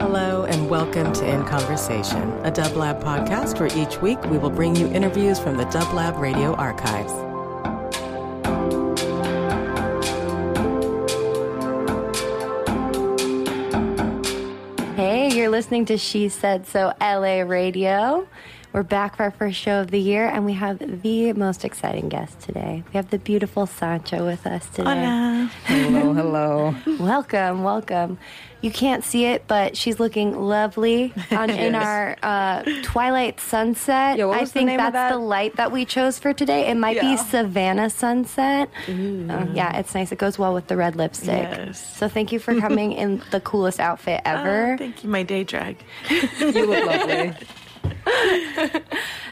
Hello and welcome to In Conversation, a dublab podcast where each week we will bring you interviews from the dublab radio archives. Hey, you're listening to She Said So LA Radio. We're back for our first show of the year, and we have the most exciting guest today. We have the beautiful San Cha with us today. Hola. Hello, hello. Welcome, welcome. You can't see it, but she's looking lovely in our twilight sunset. Yeah, I think that's the light that we chose for today. It might be Savannah sunset. Yeah, it's nice. It goes well with the red lipstick. Yes. So thank you for coming in the coolest outfit ever. Thank you, my day drag. You look lovely.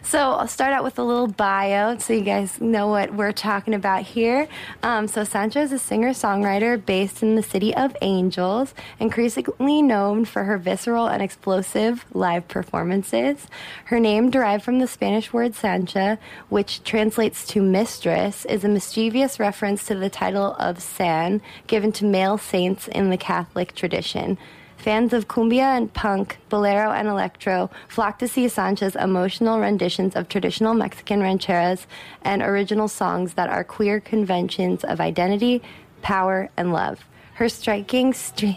So I'll start out with a little bio so you guys know what we're talking about here. So San Cha is a singer-songwriter based in the city of Angels, increasingly known for her visceral and explosive live performances. Her name, derived from the Spanish word Sancha, which translates to mistress, is a mischievous reference to the title of San given to male saints in the Catholic tradition. Fans of cumbia and punk, bolero and electro flock to see San Cha's emotional renditions of traditional Mexican rancheras and original songs that are queer conventions of identity, power, and love. Her striking stage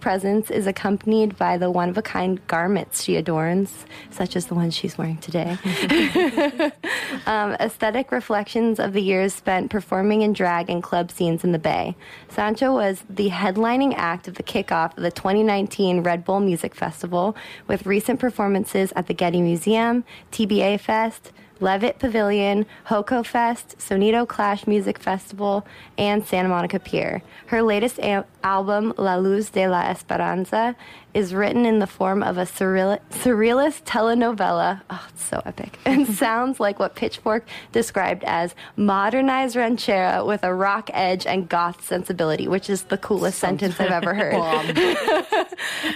presence is accompanied by the one-of-a-kind garments she adorns, such as the one she's wearing today. Aesthetic reflections of the years spent performing in drag and club scenes in the Bay. San Cha was the headlining act of the kickoff of the 2019 Red Bull Music Festival, with recent performances at the Getty Museum, TBA Fest, Levitt Pavillion, HOCO Fest, Sonido Clash Music Festival, and Santa Monica Pier. Her latest album, La Luz de la Esperanza, is written in the form of a surrealist telenovela. Oh, it's so epic. And sounds like what Pitchfork described as modernized ranchera with a rock edge and goth sensibility, which is the coolest sentence I've ever heard.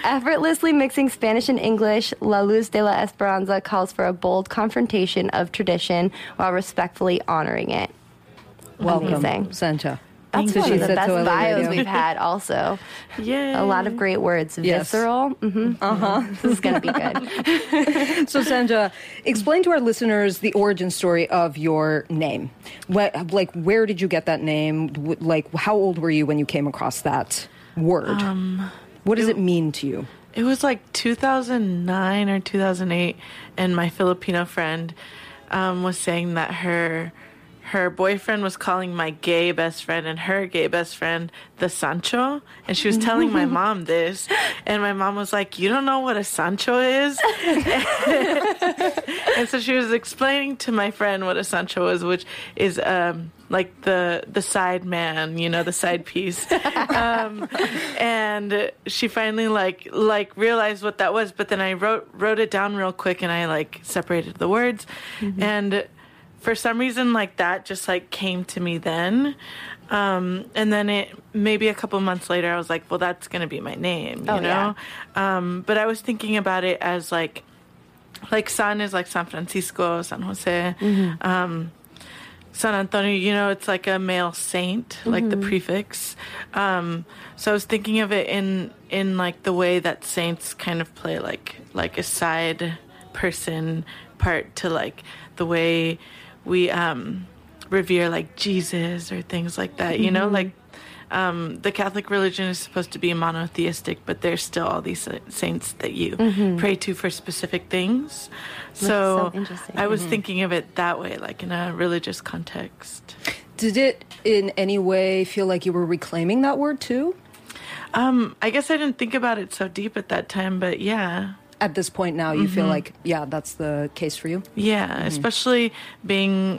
Effortlessly mixing Spanish and English, La Luz de la Esperanza calls for a bold confrontation of tradition while respectfully honoring it. Welcome, San Cha. That's one of the best bios we've had also. Yay. A lot of great words. Visceral. Mm-hmm. This is going to be good. So, San Cha, explain to our listeners the origin story of your name. Where did you get that name? How old were you when you came across that word? What does it mean to you? It was like 2009 or 2008, and my Filipino friend was saying that her boyfriend was calling my gay best friend and her gay best friend the Sancho, and she was telling my mom this, and my mom was like, you don't know what a Sancho is? And so she was explaining to my friend what a Sancho is, which is like the side man, you know, the side piece. And she finally like realized what that was, but then I wrote it down real quick and I separated the words, and for some reason, that just, came to me then. And then maybe a couple months later, I was like, well, that's going to be my name, you know? Yeah. But I was thinking about it as, San is, San Francisco, San Jose, San Antonio, you know, it's like a male saint, the prefix. So I was thinking of it in the way that saints kind of play, like a side person part to, the way we revere Jesus or things like that, you know, the Catholic religion is supposed to be monotheistic, but there's still all these saints that you pray to for specific things. So I was thinking of it that way, in a religious context. Did it in any way feel like you were reclaiming that word too? I guess I didn't think about it so deep at that time, but yeah. At this point now, you feel like, yeah, that's the case for you? Yeah, especially being,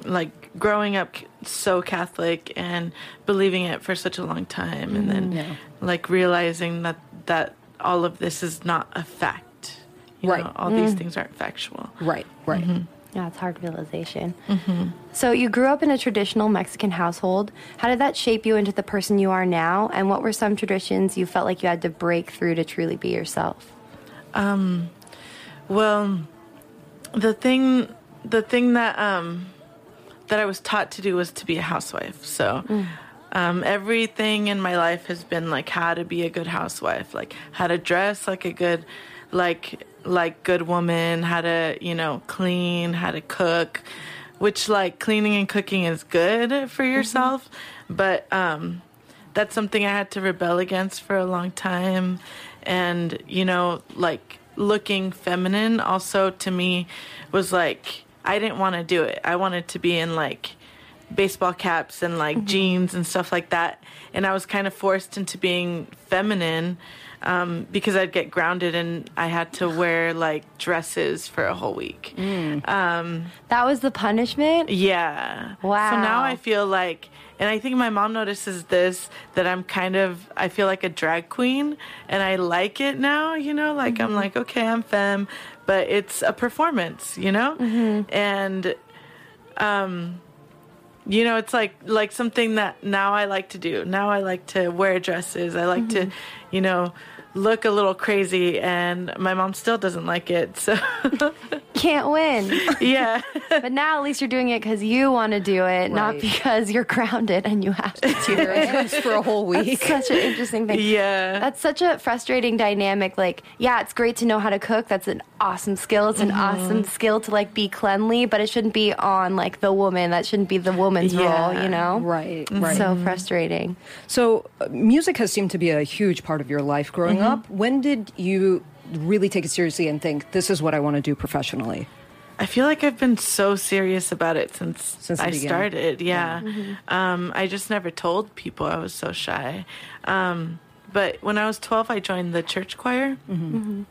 growing up so Catholic and believing it for such a long time. And then, realizing that all of this is not a fact. You know, all these things aren't factual. Right. Yeah, it's hard realization. So you grew up in a traditional Mexican household. How did that shape you into the person you are now? And what were some traditions you felt like you had to break through to truly be yourself? Well, the thing that I was taught to do was to be a housewife. So Everything in my life has been like how to be a good housewife, like how to dress like a good, like good woman, how to, you know, clean, how to cook, which like cleaning and cooking is good for yourself. Mm-hmm. But that's something I had to rebel against for a long time. And, you know, like looking feminine also to me was like, I didn't want to do it. I wanted to be in like baseball caps and like mm-hmm. jeans and stuff like that. And I was kind of forced into being feminine because I'd get grounded and I had to wear like dresses for a whole week. Mm. That was the punishment? Yeah. Wow. So now I feel like, and I think my mom notices this, that I'm kind of, I feel like a drag queen and I like it now, you know, like mm-hmm. I'm like, okay, I'm femme, but it's a performance, you know? Mm-hmm. And, you know, it's like something that now I like to do. Now I like to wear dresses. I like mm-hmm. to, you know, look a little crazy, and my mom still doesn't like it. So can't win. Yeah. But now at least you're doing it because you want to do it, right. Not because you're grounded and you have to do it for a whole week. That's such an interesting thing. Yeah. That's such a frustrating dynamic. Like, yeah, it's great to know how to cook. That's an awesome skill. It's an mm-hmm. awesome skill to like be cleanly, but it shouldn't be on like the woman. That shouldn't be the woman's yeah. role, you know? Right. Right. So frustrating. So music has seemed to be a huge part of your life growing mm-hmm. up. When did you really take it seriously and think, this is what I want to do professionally? I feel like I've been so serious about it since I started. Yeah. Mm-hmm. I just never told people. I was so shy. But when I was 12, I joined the church choir. Mm-hmm. Mm-hmm.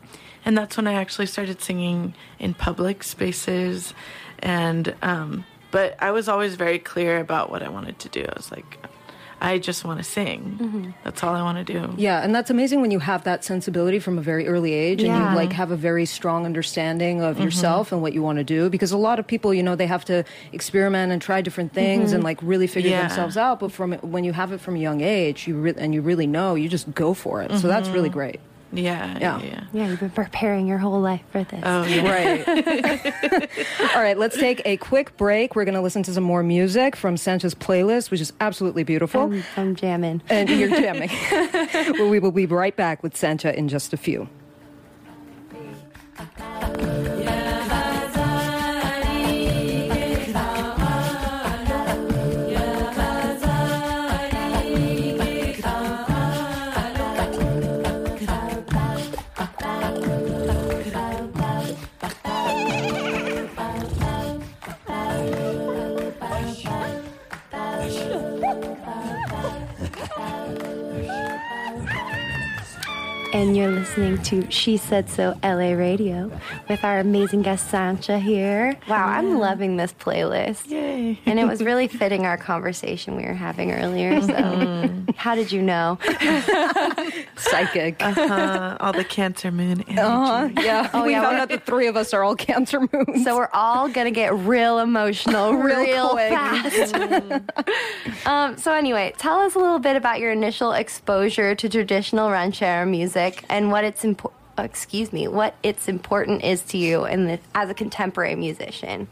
And that's when I actually started singing in public spaces. And but I was always very clear about what I wanted to do. I was like, I just want to sing. Mm-hmm. That's all I want to do. Yeah, and that's amazing when you have that sensibility from a very early age yeah. and you like have a very strong understanding of mm-hmm. yourself and what you want to do. Because a lot of people, you know, they have to experiment and try different things mm-hmm. and like really figure yeah. themselves out. But from when you have it from a young age, you really know, you just go for it. Mm-hmm. So that's really great. Yeah, yeah, yeah. Yeah, you've been preparing your whole life for this. Oh, yeah. Right. All right, let's take a quick break. We're going to listen to some more music from San Cha's playlist, which is absolutely beautiful. I'm jamming. And you're jamming. Well, we will be right back with San Cha in just a few. And you're listening to She Said So LA Radio with our amazing guest San Cha here. Wow, I'm loving this playlist. Yay. And it was really fitting our conversation we were having earlier. So How did you know? Psychic. Uh-huh. All the Cancer moon energy. Uh-huh. Yeah. Oh, we found out the three of us are all Cancer moons. So we're all going to get real emotional real quick. Fast. Mm. So anyway, tell us a little bit about your initial exposure to traditional ranchera music. And what its important is to you as a contemporary musician.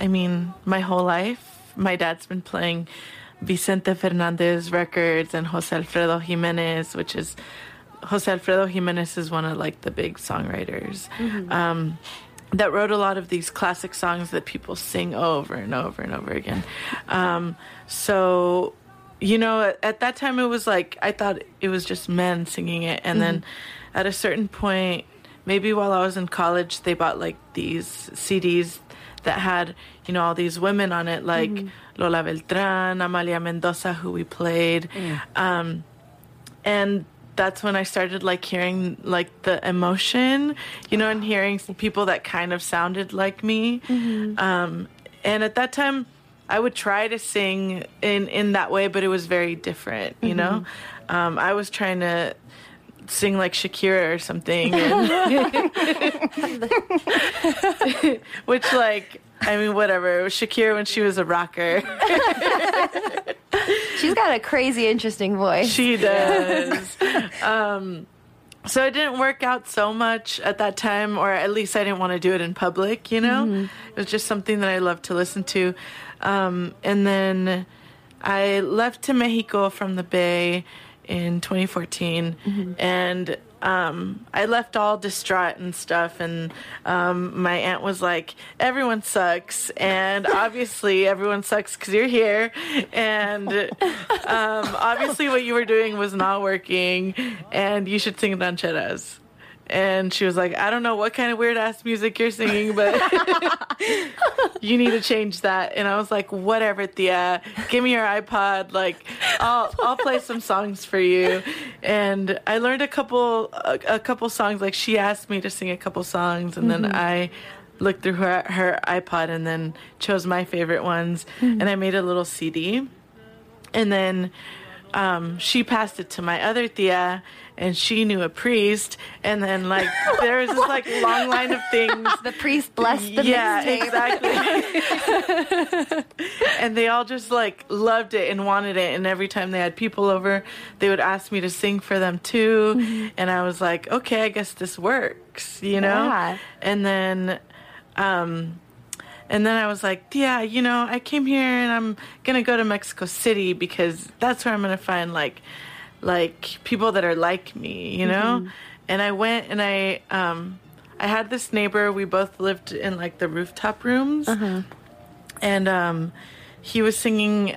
I mean, my whole life, my dad's been playing Vicente Fernández records and José Alfredo Jiménez, which is one of like the big songwriters mm-hmm. That wrote a lot of these classic songs that people sing over and over and over again. So. You know, at that time it was like, I thought it was just men singing it. And mm-hmm. then at a certain point, maybe while I was in college, they bought like these CDs that had, you know, all these women on it, like mm-hmm. Lola Beltrán, Amalia Mendoza, who we played. Yeah. And that's when I started like hearing like the emotion, you know, and hearing people that kind of sounded like me. Mm-hmm. And at that time, I would try to sing in that way, but it was very different, you mm-hmm. know? I was trying to sing like Shakira or something. Which, like, I mean, whatever. It was Shakira when she was a rocker. She's got a crazy, interesting voice. She does. So it didn't work out so much at that time, or at least I didn't want to do it in public, you know? Mm-hmm. It was just something that I loved to listen to. And then I left to Mexico from the Bay in 2014, mm-hmm. and I left all distraught and stuff, and my aunt was like, everyone sucks, and obviously everyone sucks because you're here, and obviously what you were doing was not working, and you should sing rancheras. And she was like, I don't know what kind of weird-ass music you're singing, but you need to change that. And I was like, whatever, Tia. Give me your iPod. Like, I'll play some songs for you. And I learned a couple songs. Like, she asked me to sing a couple songs, and mm-hmm. then I looked through her iPod and then chose my favorite ones. Mm-hmm. And I made a little CD. And then she passed it to my other Tia, and she knew a priest, and then, like, there was this, like, long line of things. The priest blessed the mixtape. Yeah, exactly. And they all just, like, loved it and wanted it, and every time they had people over, they would ask me to sing for them, too, mm-hmm. and I was like, okay, I guess this works, you know? Yeah. And then I was like, yeah, you know, I came here, and I'm going to go to Mexico City, because that's where I'm going to find, like people that are like me, you know? Mm-hmm. And I went and I had this neighbor. We both lived in like the rooftop rooms, uh-huh. and he was singing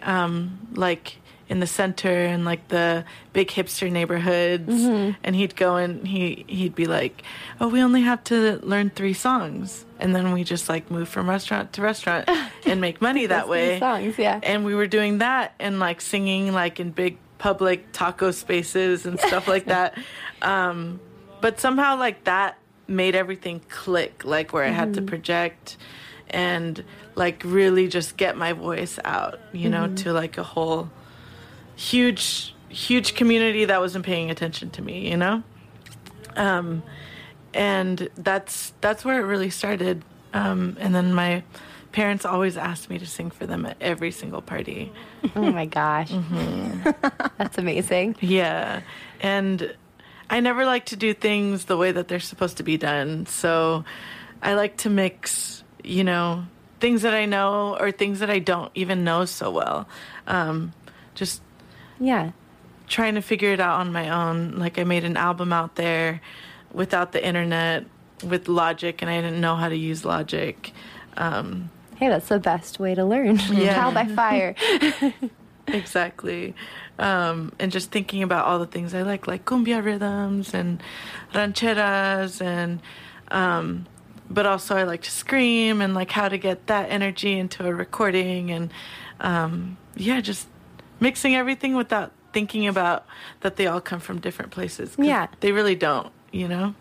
like in the center and like the big hipster neighborhoods, mm-hmm. and he'd go and he'd be like, oh, we only have to learn 3 songs, and then we just like move from restaurant to restaurant and make money that way. Songs, yeah. And we were doing that and like singing like in big public taco spaces and stuff like that, but somehow like that made everything click, like where I had to project and like really just get my voice out, you know, to like a whole huge community that wasn't paying attention to me, you know, and that's where it really started, and then my parents always asked me to sing for them at every single party. Oh my gosh. Mm-hmm. That's amazing. Yeah. And I never like to do things the way that they're supposed to be done. So I like to mix, you know, things that I know or things that I don't even know so well. Just yeah, trying to figure it out on my own. Like I made an album out there without the internet with Logic, and I didn't know how to use Logic. Hey, that's the best way to learn. Yeah. Trial by fire. Exactly. And just thinking about all the things I like cumbia rhythms and rancheras, and but also I like to scream, and like how to get that energy into a recording, and yeah, just mixing everything without thinking about that they all come from different places. Yeah. They really don't, you know?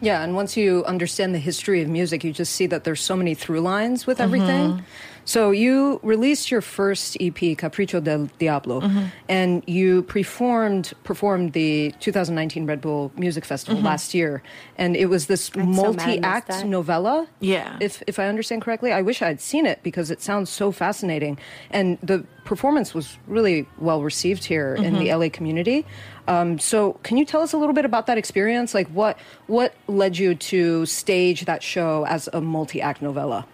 Yeah, and once you understand the history of music, you just see that there's so many through lines with everything. Mm-hmm. So you released your first EP, Capriccio del Diablo, mm-hmm. and you performed the 2019 Red Bull Music Festival mm-hmm. last year, and it was this multi-act novella. Yeah, if I understand correctly. I wish I had seen it because it sounds so fascinating, and the performance was really well received here mm-hmm. in the LA community. So can you tell us a little bit about that experience? Like what led you to stage that show as a multi-act novella?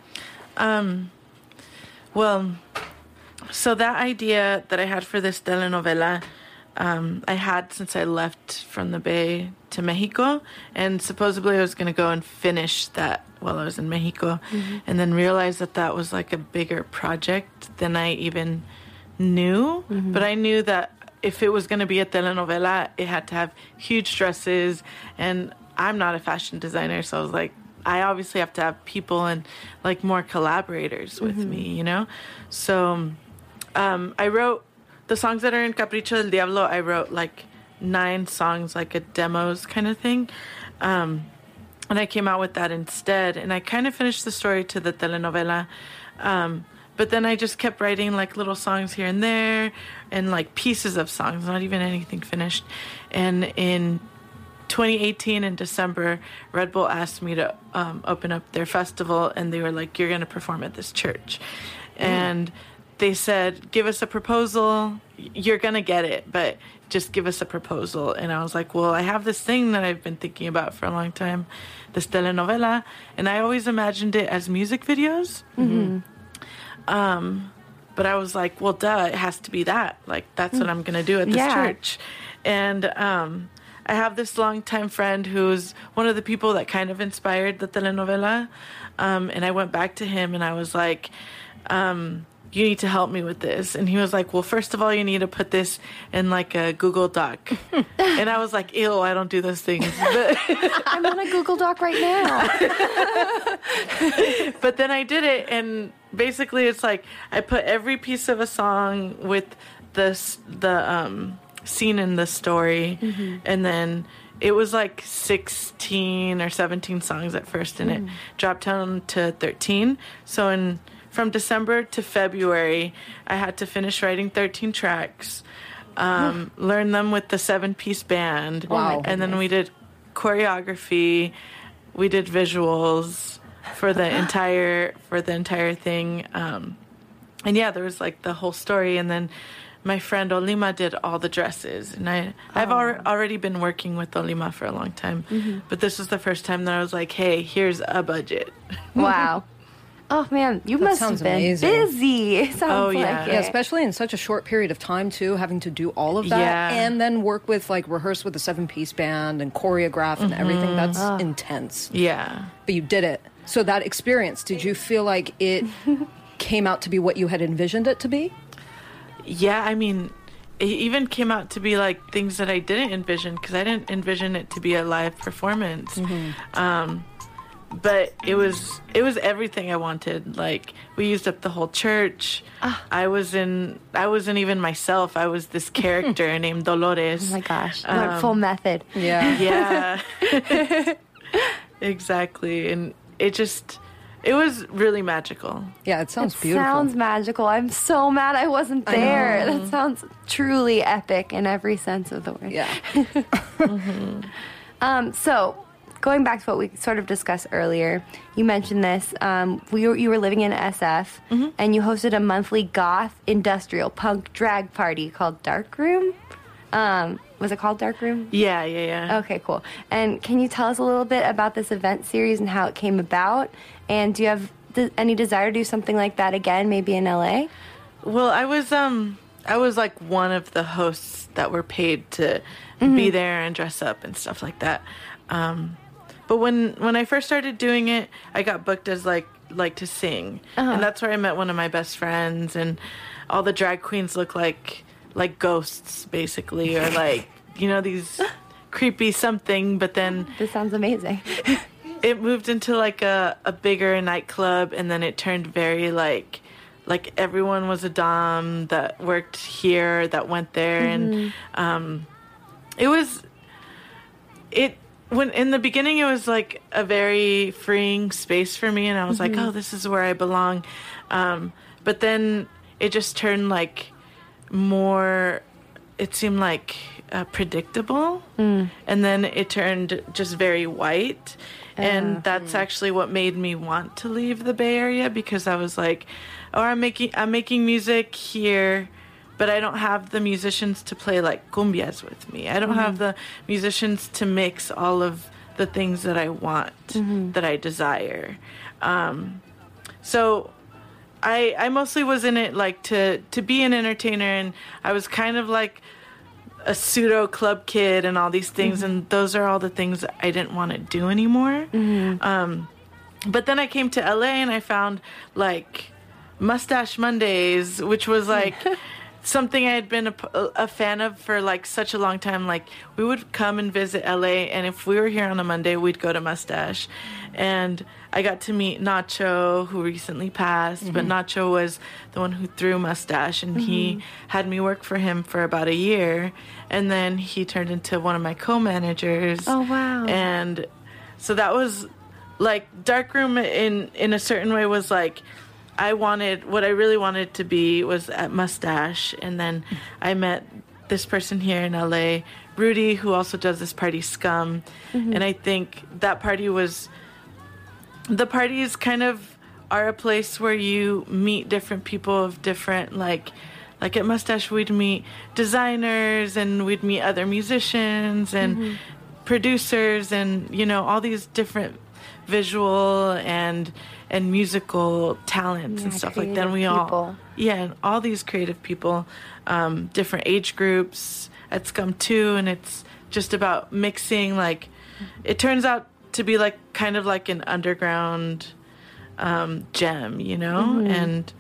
Well, so that idea that I had for this telenovela, I had since I left from the Bay to Mexico, and supposedly I was going to go and finish that while I was in Mexico, mm-hmm. and then realized that was like a bigger project than I even knew, mm-hmm. but I knew that if it was going to be a telenovela, it had to have huge dresses, and I'm not a fashion designer, so I was like, I obviously have to have people and like more collaborators with mm-hmm. me, you know? So I wrote the songs that are in Capriccio del Diablo. I wrote like 9 songs, like a demos kind of thing. And I came out with that instead. And I kind of finished the story to the telenovela. But then I just kept writing like little songs here and there and like pieces of songs, not even anything finished. And in 2018 in December, Red Bull asked me to open up their festival, and they were like, you're going to perform at this church. Mm. And they said, give us a proposal. You're going to get it, but just give us a proposal. And I was like, well, I have this thing that I've been thinking about for a long time, this telenovela, and I always imagined it as music videos. Mm-hmm. But I was like, well, duh, it has to be that. Like, that's what I'm going to do at this church. And I have this longtime friend who's one of the people that kind of inspired the telenovela. And I went back to him and I was like, you need to help me with this. And he was like, well, first of all, you need to put this in like a Google Doc. And I was like, ew, I don't do those things. But I'm on a Google Doc right now. But then I did it. And basically it's like I put every piece of a song with the scene in the story. Mm-hmm. And then it was like 16 or 17 songs at first. And it dropped down to 13. So from December to February, I had to finish writing 13 tracks, learn them with the 7-piece band. Wow. And then we did choreography, we did visuals for the entire thing. And yeah, there was like the whole story. And then my friend Olima did all the dresses. And I've already been working with Olima for a long time. Mm-hmm. But this was the first time that I was like, hey, here's a budget. Wow. Oh, man, you must have been busy. It sounds like it. Yeah, especially in such a short period of time, too, having to do all of that. Yeah. And then work with, like, rehearse with the 7-piece band and choreograph and everything. That's intense. Yeah. But you did it. So that experience, did you feel like it came out to be what you had envisioned it to be? Yeah, I mean, it even came out to be, like, things that I didn't envision, because I didn't envision it to be a live performance. Mm-hmm. But it was everything I wanted. Like, we used up the whole church. I wasn't even myself. I was this character named Dolores. Oh my gosh. Full method. Yeah. Yeah. Exactly. And it was really magical. Yeah, it sounds beautiful. It sounds magical. I'm so mad I wasn't there. That sounds truly epic in every sense of the word. Yeah. Mm-hmm. So going back to what we sort of discussed earlier, you mentioned this. You were living in SF, and you hosted a monthly goth, industrial, punk drag party called Dark Room. Was it called Dark Room? Yeah. Okay, cool. And can you tell us a little bit about this event series and how it came about? And do you have any desire to do something like that again, maybe in LA? Well, I was like one of the hosts that were paid to be there and dress up and stuff like that. But when I first started doing it, I got booked as like to sing. And that's where I met one of my best friends, and all the drag queens look like ghosts, basically, or like, you know, these creepy something. But then this sounds amazing. It moved into like a bigger nightclub, and then it turned very like everyone was a dom that worked here, that went there. And When in the beginning, it was like a very freeing space for me, and I was like, oh, this is where I belong. But then it just turned like more, it seemed like predictable. And then it turned just very white. And that's actually what made me want to leave the Bay Area, because I was like, oh, I'm making music here, but I don't have the musicians to play like cumbias with me. I don't have the musicians to mix all of the things that I want, that I desire. So I mostly was in it like to be an entertainer, and I was kind of like a pseudo club kid and all these things. And those are all the things I didn't want to do anymore. But then I came to LA and I found like Mustache Mondays, which was like... something I had been a fan of for like such a long time. Like, we would come and visit LA, and if we were here on a Monday, we'd go to Mustache. And I got to meet Nacho, who recently passed, but Nacho was the one who threw Mustache, and he had me work for him for about a year, and then he turned into one of my co-managers. Oh, wow. And so that was like Dark Room in a certain way was like, what I really wanted to be was at Mustache. And then I met this person here in LA, Rudy, who also does this party, Scum. And I think that party was... The parties kind of are a place where you meet different people of different, like at Mustache, we'd meet designers, and we'd meet other musicians and producers, and, you know, all these different visual and musical talent and stuff like that. And we all, and all these creative people, different age groups at Scum too, and it's just about mixing. Like, it turns out to be like kind of like an underground gem, you know. Mm-hmm. And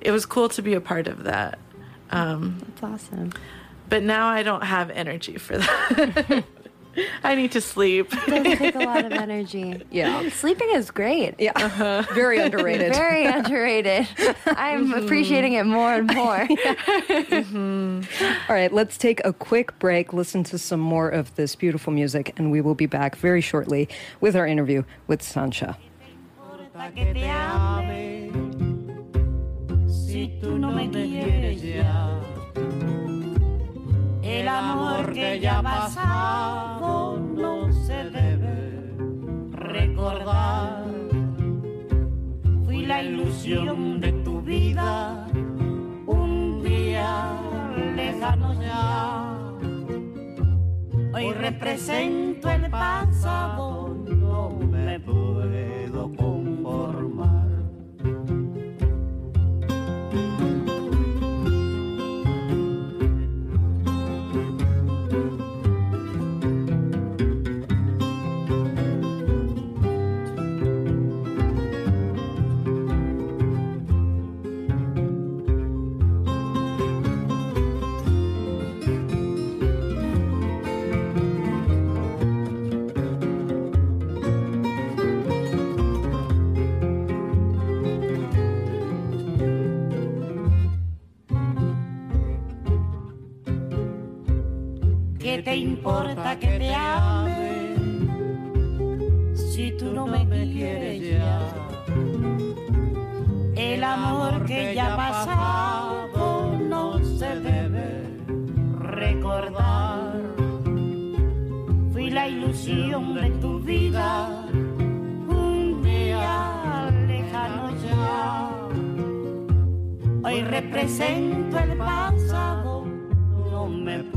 it was cool to be a part of that. That's awesome. But now I don't have energy for that. I need to sleep. It does take a lot of energy. Yeah. Sleeping is great. Yeah. Uh-huh. Very underrated. Very underrated. I'm appreciating it more and more. Yeah. All right, let's take a quick break, listen to some more of this beautiful music, and we will be back very shortly with our interview with San Cha. El amor que ya pasado no se debe recordar. Fui la ilusión de tu vida, un día lejano ya. Hoy represento el pasado, no me puedo conformar. ¿Qué te importa que te ame si tú no me quieres ya? El amor que ya pasado no se debe recordar. Fui la ilusión de tu vida, un día lejano ya. Hoy represento el pasado, no me puedo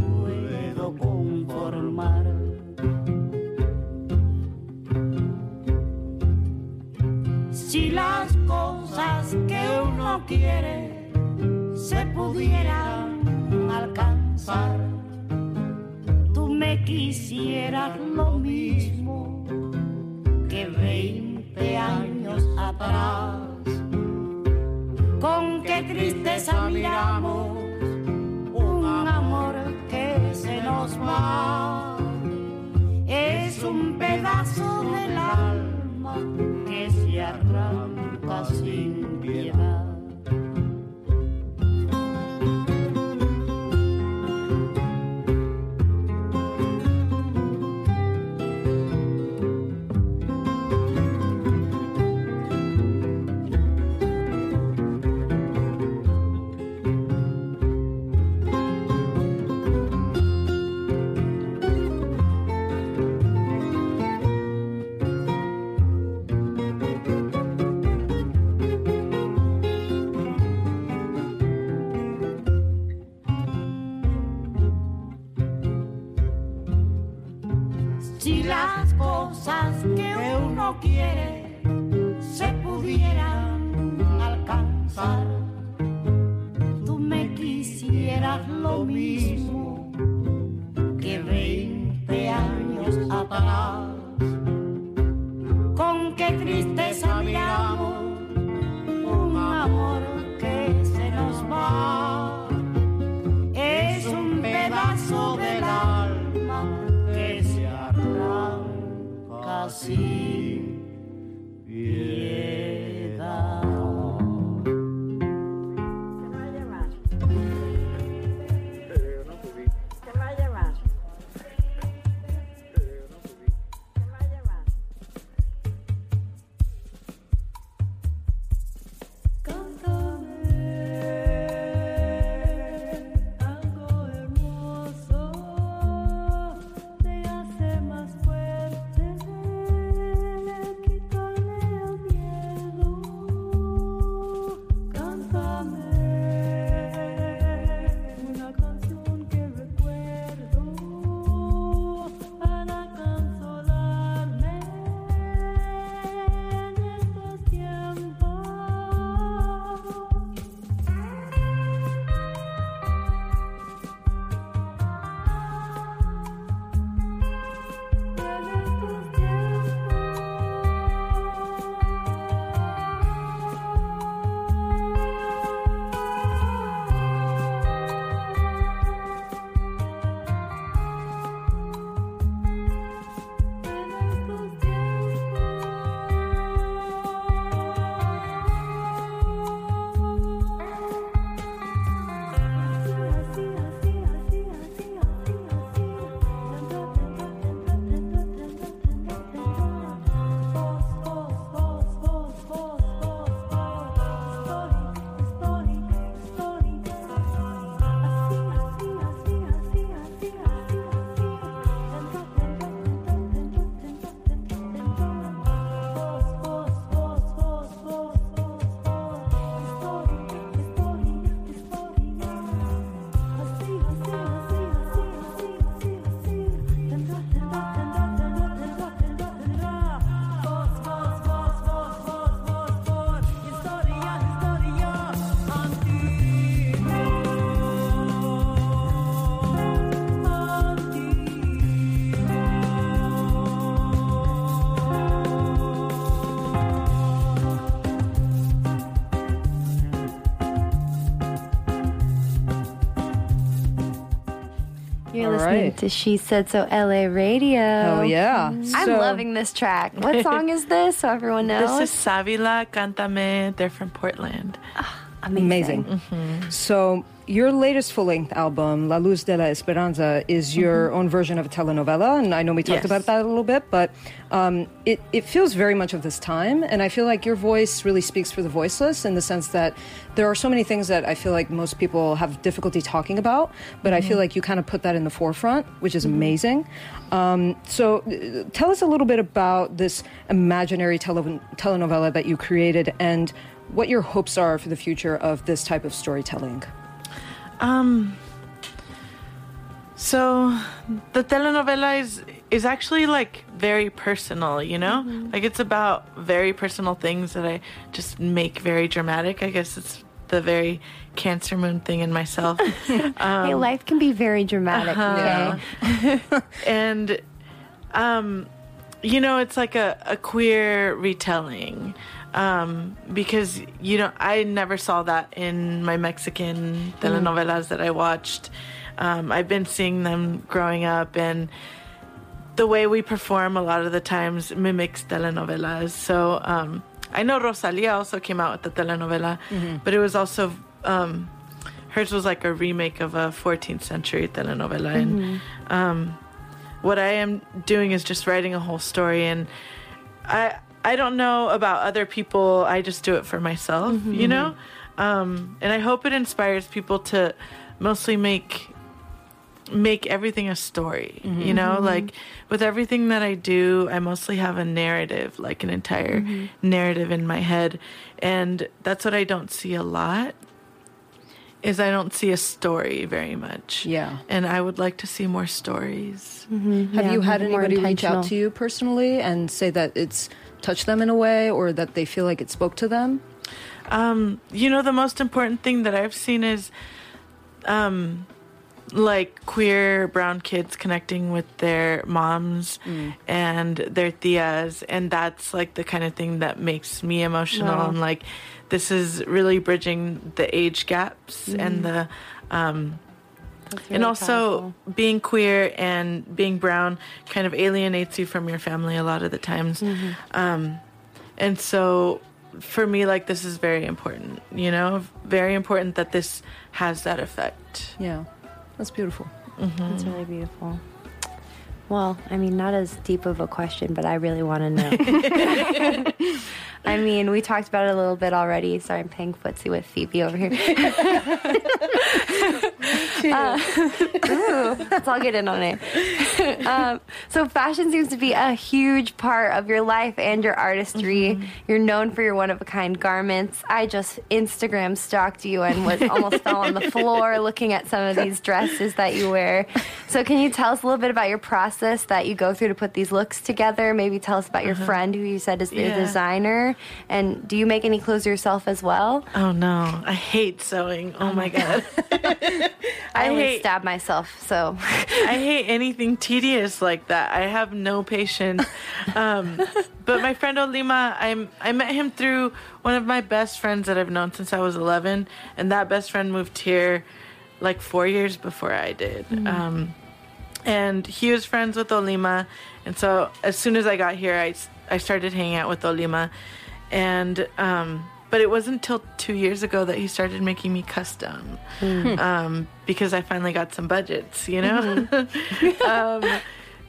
conformar. Si las cosas que uno quiere se pudieran alcanzar, tú me quisieras lo mismo que 20 años atrás. Con qué tristeza miramos un amor que se nos va. Es un pedazo del alma que se arranca sin piedad. Quiere se pudieran alcanzar, tú me quisieras lo mismo que 20 años atrás. Con qué tristeza miramos un amor que se nos va. Es un pedazo del alma que se arranca así. listening to She Said So LA Radio. Oh, yeah. So, I'm loving this track. What song is this so everyone knows? This is Savila, Cántame. They're from Portland. Oh, amazing. Mm-hmm. So your latest full-length album, La Luz de la Esperanza, is your own version of a telenovela, and I know we talked about that a little bit, but it feels very much of this time, and I feel like your voice really speaks for the voiceless in the sense that there are so many things that I feel like most people have difficulty talking about, but I feel like you kind of put that in the forefront, which is amazing. So tell us a little bit about this imaginary telenovela that you created and what your hopes are for the future of this type of storytelling. So the telenovela is actually like very personal, you know? Mm-hmm. Like it's about very personal things that I just make very dramatic. I guess it's the very Cancer Moon thing in myself. Hey, life can be very dramatic. Yeah. And, you know, it's like a queer retelling. Because, you know, I never saw that in my Mexican telenovelas that I watched. I've been seeing them growing up, and the way we perform a lot of the times mimics telenovelas. So I know Rosalía also came out with the telenovela, but it was also, hers was like a remake of a 14th century telenovela. And what I am doing is just writing a whole story, and I don't know about other people. I just do it for myself, you know? And I hope it inspires people to mostly make everything a story, you know? Like, with everything that I do, I mostly have a narrative, like an entire narrative in my head. And that's what I don't see a lot, is I don't see a story very much. Yeah. And I would like to see more stories. Have you had anybody reach out to you personally and say that it's touch them in a way, or that they feel like it spoke to them? You know, the most important thing that I've seen is like queer brown kids connecting with their moms and their tias, and that's like the kind of thing that makes me emotional. Wow. And like, this is really bridging the age gaps and the really, and also powerful. Being queer and being brown kind of alienates you from your family a lot of the times. And so for me, like, this is very important, you know, very important that this has that effect. Yeah, that's beautiful. That's really beautiful. Well, I mean, not as deep of a question, but I really want to know. I mean, we talked about it a little bit already. Sorry, I'm playing footsie with Phoebe over here. Ooh, let's all get in on it. So fashion seems to be a huge part of your life and your artistry. You're known for your one-of-a-kind garments. I just Instagram stalked you and was almost fell on the floor looking at some of these dresses that you wear. So can you tell us a little bit about your process that you go through to put these looks together? Maybe tell us about your friend who you said is your designer. And do you make any clothes yourself as well? Oh, no. I hate sewing. Oh, my God. I always stab myself, so. I hate anything tedious like that. I have no patience. But my friend Olima, I met him through one of my best friends that I've known since I was 11. And that best friend moved here like 4 years before I did. And he was friends with Olima. And so as soon as I got here, I started hanging out with Olima, and but it wasn't until 2 years ago that he started making me custom, because I finally got some budgets, you know.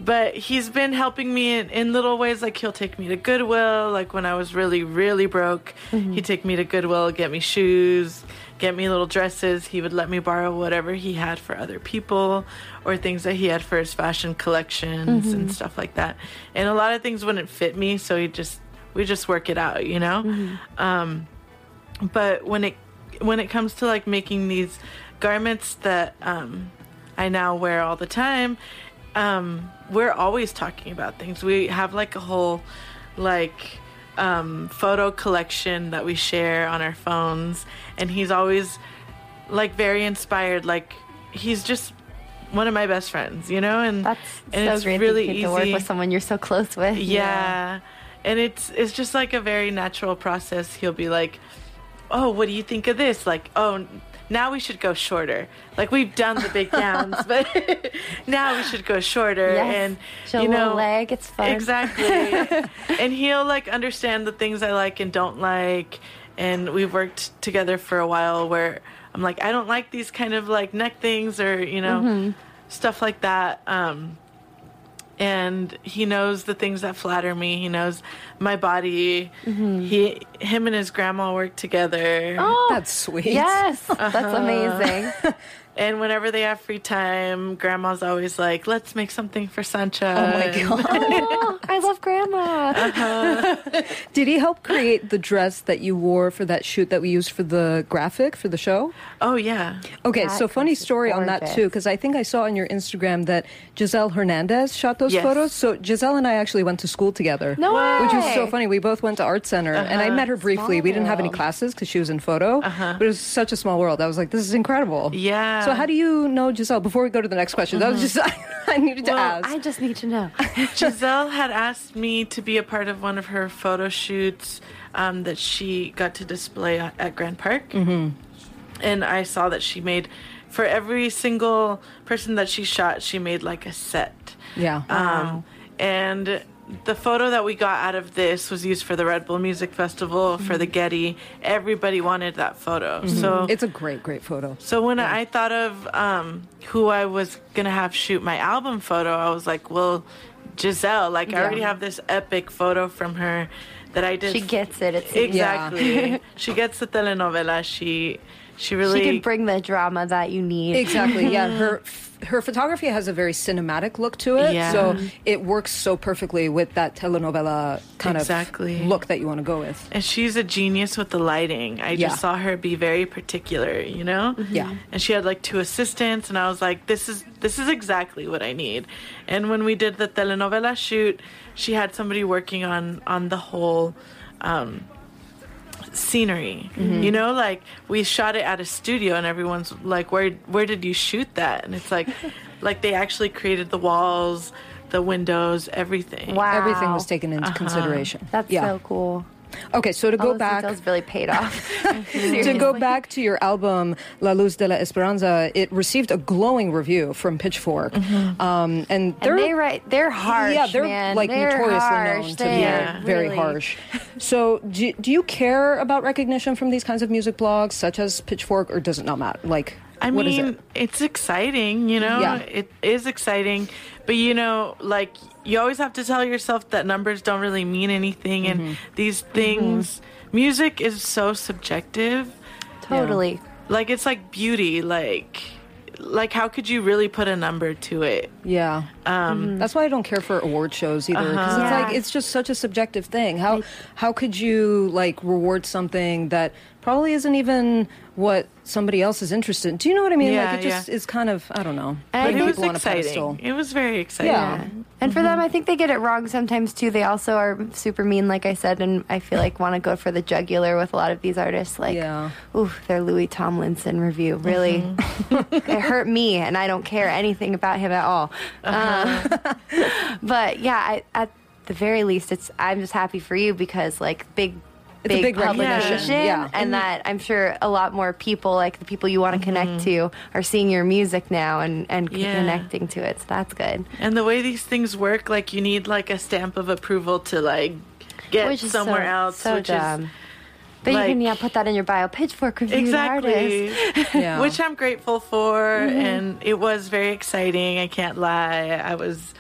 But he's been helping me in little ways. Like, he'll take me to Goodwill. Like, when I was really, really broke, he'd take me to Goodwill, get me shoes, get me little dresses. He would let me borrow whatever he had for other people, or things that he had for his fashion collections and stuff like that. And a lot of things wouldn't fit me, so we just work it out, you know? But when it comes to, like, making these garments that I now wear all the time, we're always talking about things. We have like a whole photo collection that we share on our phones, and he's always like very inspired. Like, he's just one of my best friends, you know, and that's so great. Really easy to work with someone you're so close with. Yeah. And it's just like a very natural process. He'll be like, "Oh, what do you think of this?" Like, "Oh, Now we should go shorter. Like, we've done the big gowns, but now we should go shorter. Yes. And show you know, leg. It's fun. Exactly. And he'll like understand the things I like and don't like. And we've worked together for a while where I'm like, I don't like these kind of like neck things or, you know, stuff like that. And he knows the things that flatter me. He knows my body. Him and his grandma work together. Oh, that's sweet. Yes, that's amazing. And whenever they have free time, grandma's always like, let's make something for San Cha. Oh, my God. Oh, I love grandma. Did he help create the dress that you wore for that shoot that we used for the graphic for the show? Oh, yeah. Okay, that so funny story gorgeous. On that, too, because I think I saw on your Instagram that Giselle Hernandez shot those photos. So Giselle and I actually went to school together. No way. Which was so funny. We both went to Art Center, and I met her briefly. We didn't have any classes because she was in photo, but it was such a small world. I was like, this is incredible. Yeah. So how do you know Giselle? Before we go to the next question, that was just I needed to ask. I just need to know. Giselle had asked me to be a part of one of her photo shoots that she got to display at Grand Park, and I saw that she made for every single person that she shot, she made like a set. Yeah. And the photo that we got out of this was used for the Red Bull Music Festival, for the Getty. Everybody wanted that photo. So it's a great, great photo. So when I thought of who I was going to have shoot my album photo, I was like, well, Giselle. Like, I already have this epic photo from her that I did. She gets it. It's exactly. She gets the telenovela. She really... She can bring the drama that you need. Exactly, yeah. Her photography has a very cinematic look to it, so it works so perfectly with that telenovela kind of look that you want to go with. And she's a genius with the lighting. I just saw her be very particular, you know? Yeah. And she had like two assistants, and I was like, this is exactly what I need. And when we did the telenovela shoot, she had somebody working on the whole... scenery, you know, like we shot it at a studio, and everyone's like, where did you shoot that? And it's like, like they actually created the walls, the windows, everything. Wow, everything was taken into consideration. That's so cool. Okay, so to go back, details really paid off. To go back to your album La Luz de la Esperanza, it received a glowing review from Pitchfork, and they're harsh. Yeah, they're notoriously harsh. Known to be very really harsh. So, do you care about recognition from these kinds of music blogs, such as Pitchfork, or does it not matter? Like, I mean, it's exciting, you know. Yeah. It is exciting, but you know, like you always have to tell yourself that numbers don't really mean anything, and these things. Music is so subjective. Totally. Yeah. Like it's like beauty. Like how could you really put a number to it? Yeah. That's why I don't care for award shows either, because it's like it's just such a subjective thing. How could you like reward something that probably isn't even what somebody else is interested in. Do you know what I mean? Yeah, like it just is kind of, I don't know. But it was exciting. It was very exciting. Yeah. And for them, I think they get it wrong sometimes too. They also are super mean, like I said, and I feel like want to go for the jugular with a lot of these artists. Like, ooh, their Louis Tomlinson review. Really? It hurt me, and I don't care anything about him at all. But yeah, at the very least, I'm just happy for you because like big recognition, and that I'm sure a lot more people, like the people you want to connect to, are seeing your music now and connecting to it, so that's good. And the way these things work, like you need like a stamp of approval to like get somewhere else, which is... But like, you can put that in your bio, Pitchfork review artist. Which I'm grateful for, and it was very exciting, I can't lie. I was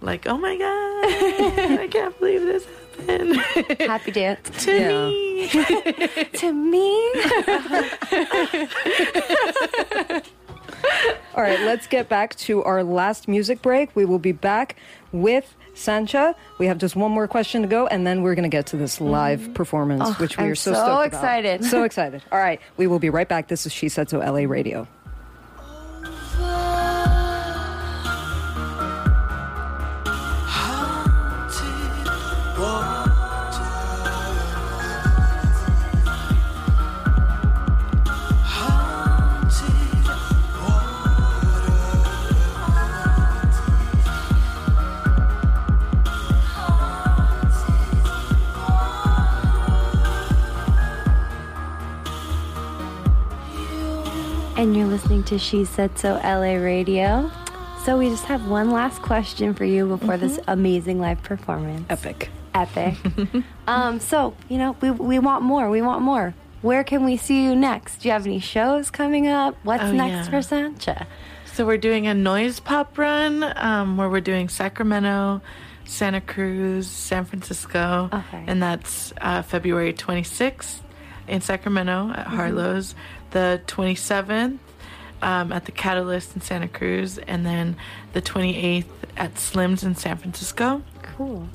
like, oh my God, I can't believe this happened. Happy dance to me. To me. All right, let's get back to our last music break. We will be back with San Cha. We have just one more question to go, and then we're going to get to this live performance, which we are so stoked about. I'm so excited. So excited. All right, we will be right back. This is She Said So LA Radio. and you're listening to She Said So LA Radio. So we just have one last question for you before this amazing live performance. Epic. So, you know, we want more. Where can we see you next? Do you have any shows coming up? What's next for San Cha? So we're doing a Noise Pop run where we're doing Sacramento, Santa Cruz, San Francisco. Okay. And that's February 26th in Sacramento at Harlow's, the 27th at the Catalyst in Santa Cruz, and then the 28th at Slim's in San Francisco. Cool.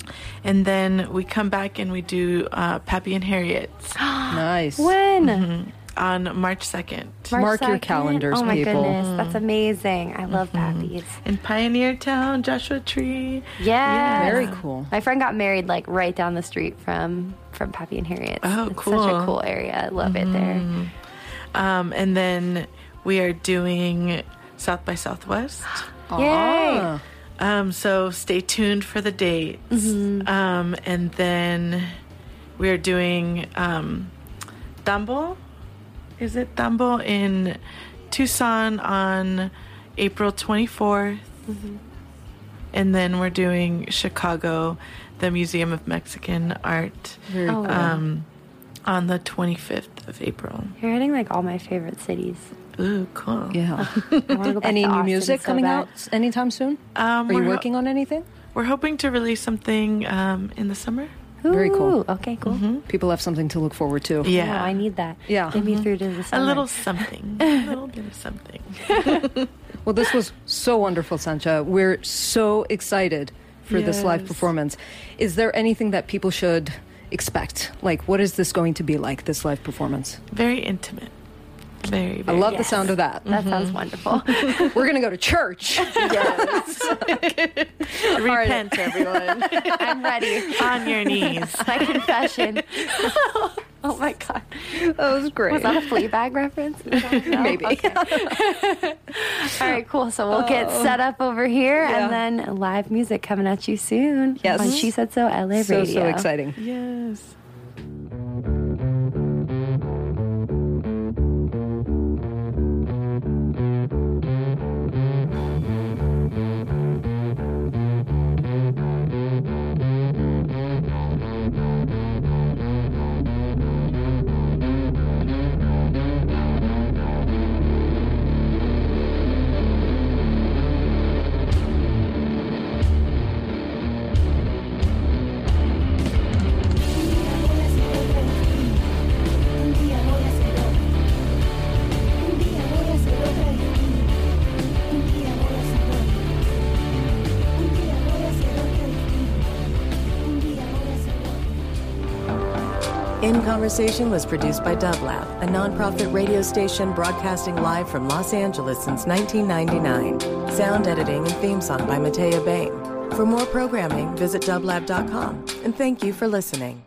And then we come back and we do Pappy and Harriet's. Nice. When? On March 2nd. Mark your calendars, people. Oh, my goodness. That's amazing. I love Pappy's. In Pioneer Town, Joshua Tree. Yeah. Very cool. My friend got married, like, right down the street from Pappy and Harriet's. Oh, it's cool. It's such a cool area. I love it there. And then we are doing South by Southwest. Yay! So stay tuned for the dates. And then we are doing Tambo. Is it Tambo in Tucson on April 24th? And then we're doing Chicago, the Museum of Mexican Art, on the 25th of April. You're hitting like all my favorite cities. Ooh, cool. Yeah. Any new music coming out anytime soon? Are you working on anything? We're hoping to release something in the summer. Ooh, very cool. Okay, cool. People have something to look forward to. Yeah. Oh, I need that. Yeah. Get me through to the summer. A little something. A little bit of something. Well, this was so wonderful, San Cha. We're so excited for this live performance. Is there anything that people should expect? Like, what is this going to be like, this live performance? Very intimate. Very, very, I love the sound of that. That sounds wonderful. We're going to go to church. Repent, everyone. I'm ready. On your knees. My confession. Oh, my God. That was great. Was that a Fleabag reference? No? Maybe. Okay. All right, cool. So we'll get set up over here, and then live music coming at you soon. Yes. On She Said So LA Radio. So exciting. Yes. Conversation was produced by Dublab, a nonprofit radio station broadcasting live from Los Angeles since 1999. Sound editing and theme song by Matea Bain. For more programming, visit dublab.com. And thank you for listening.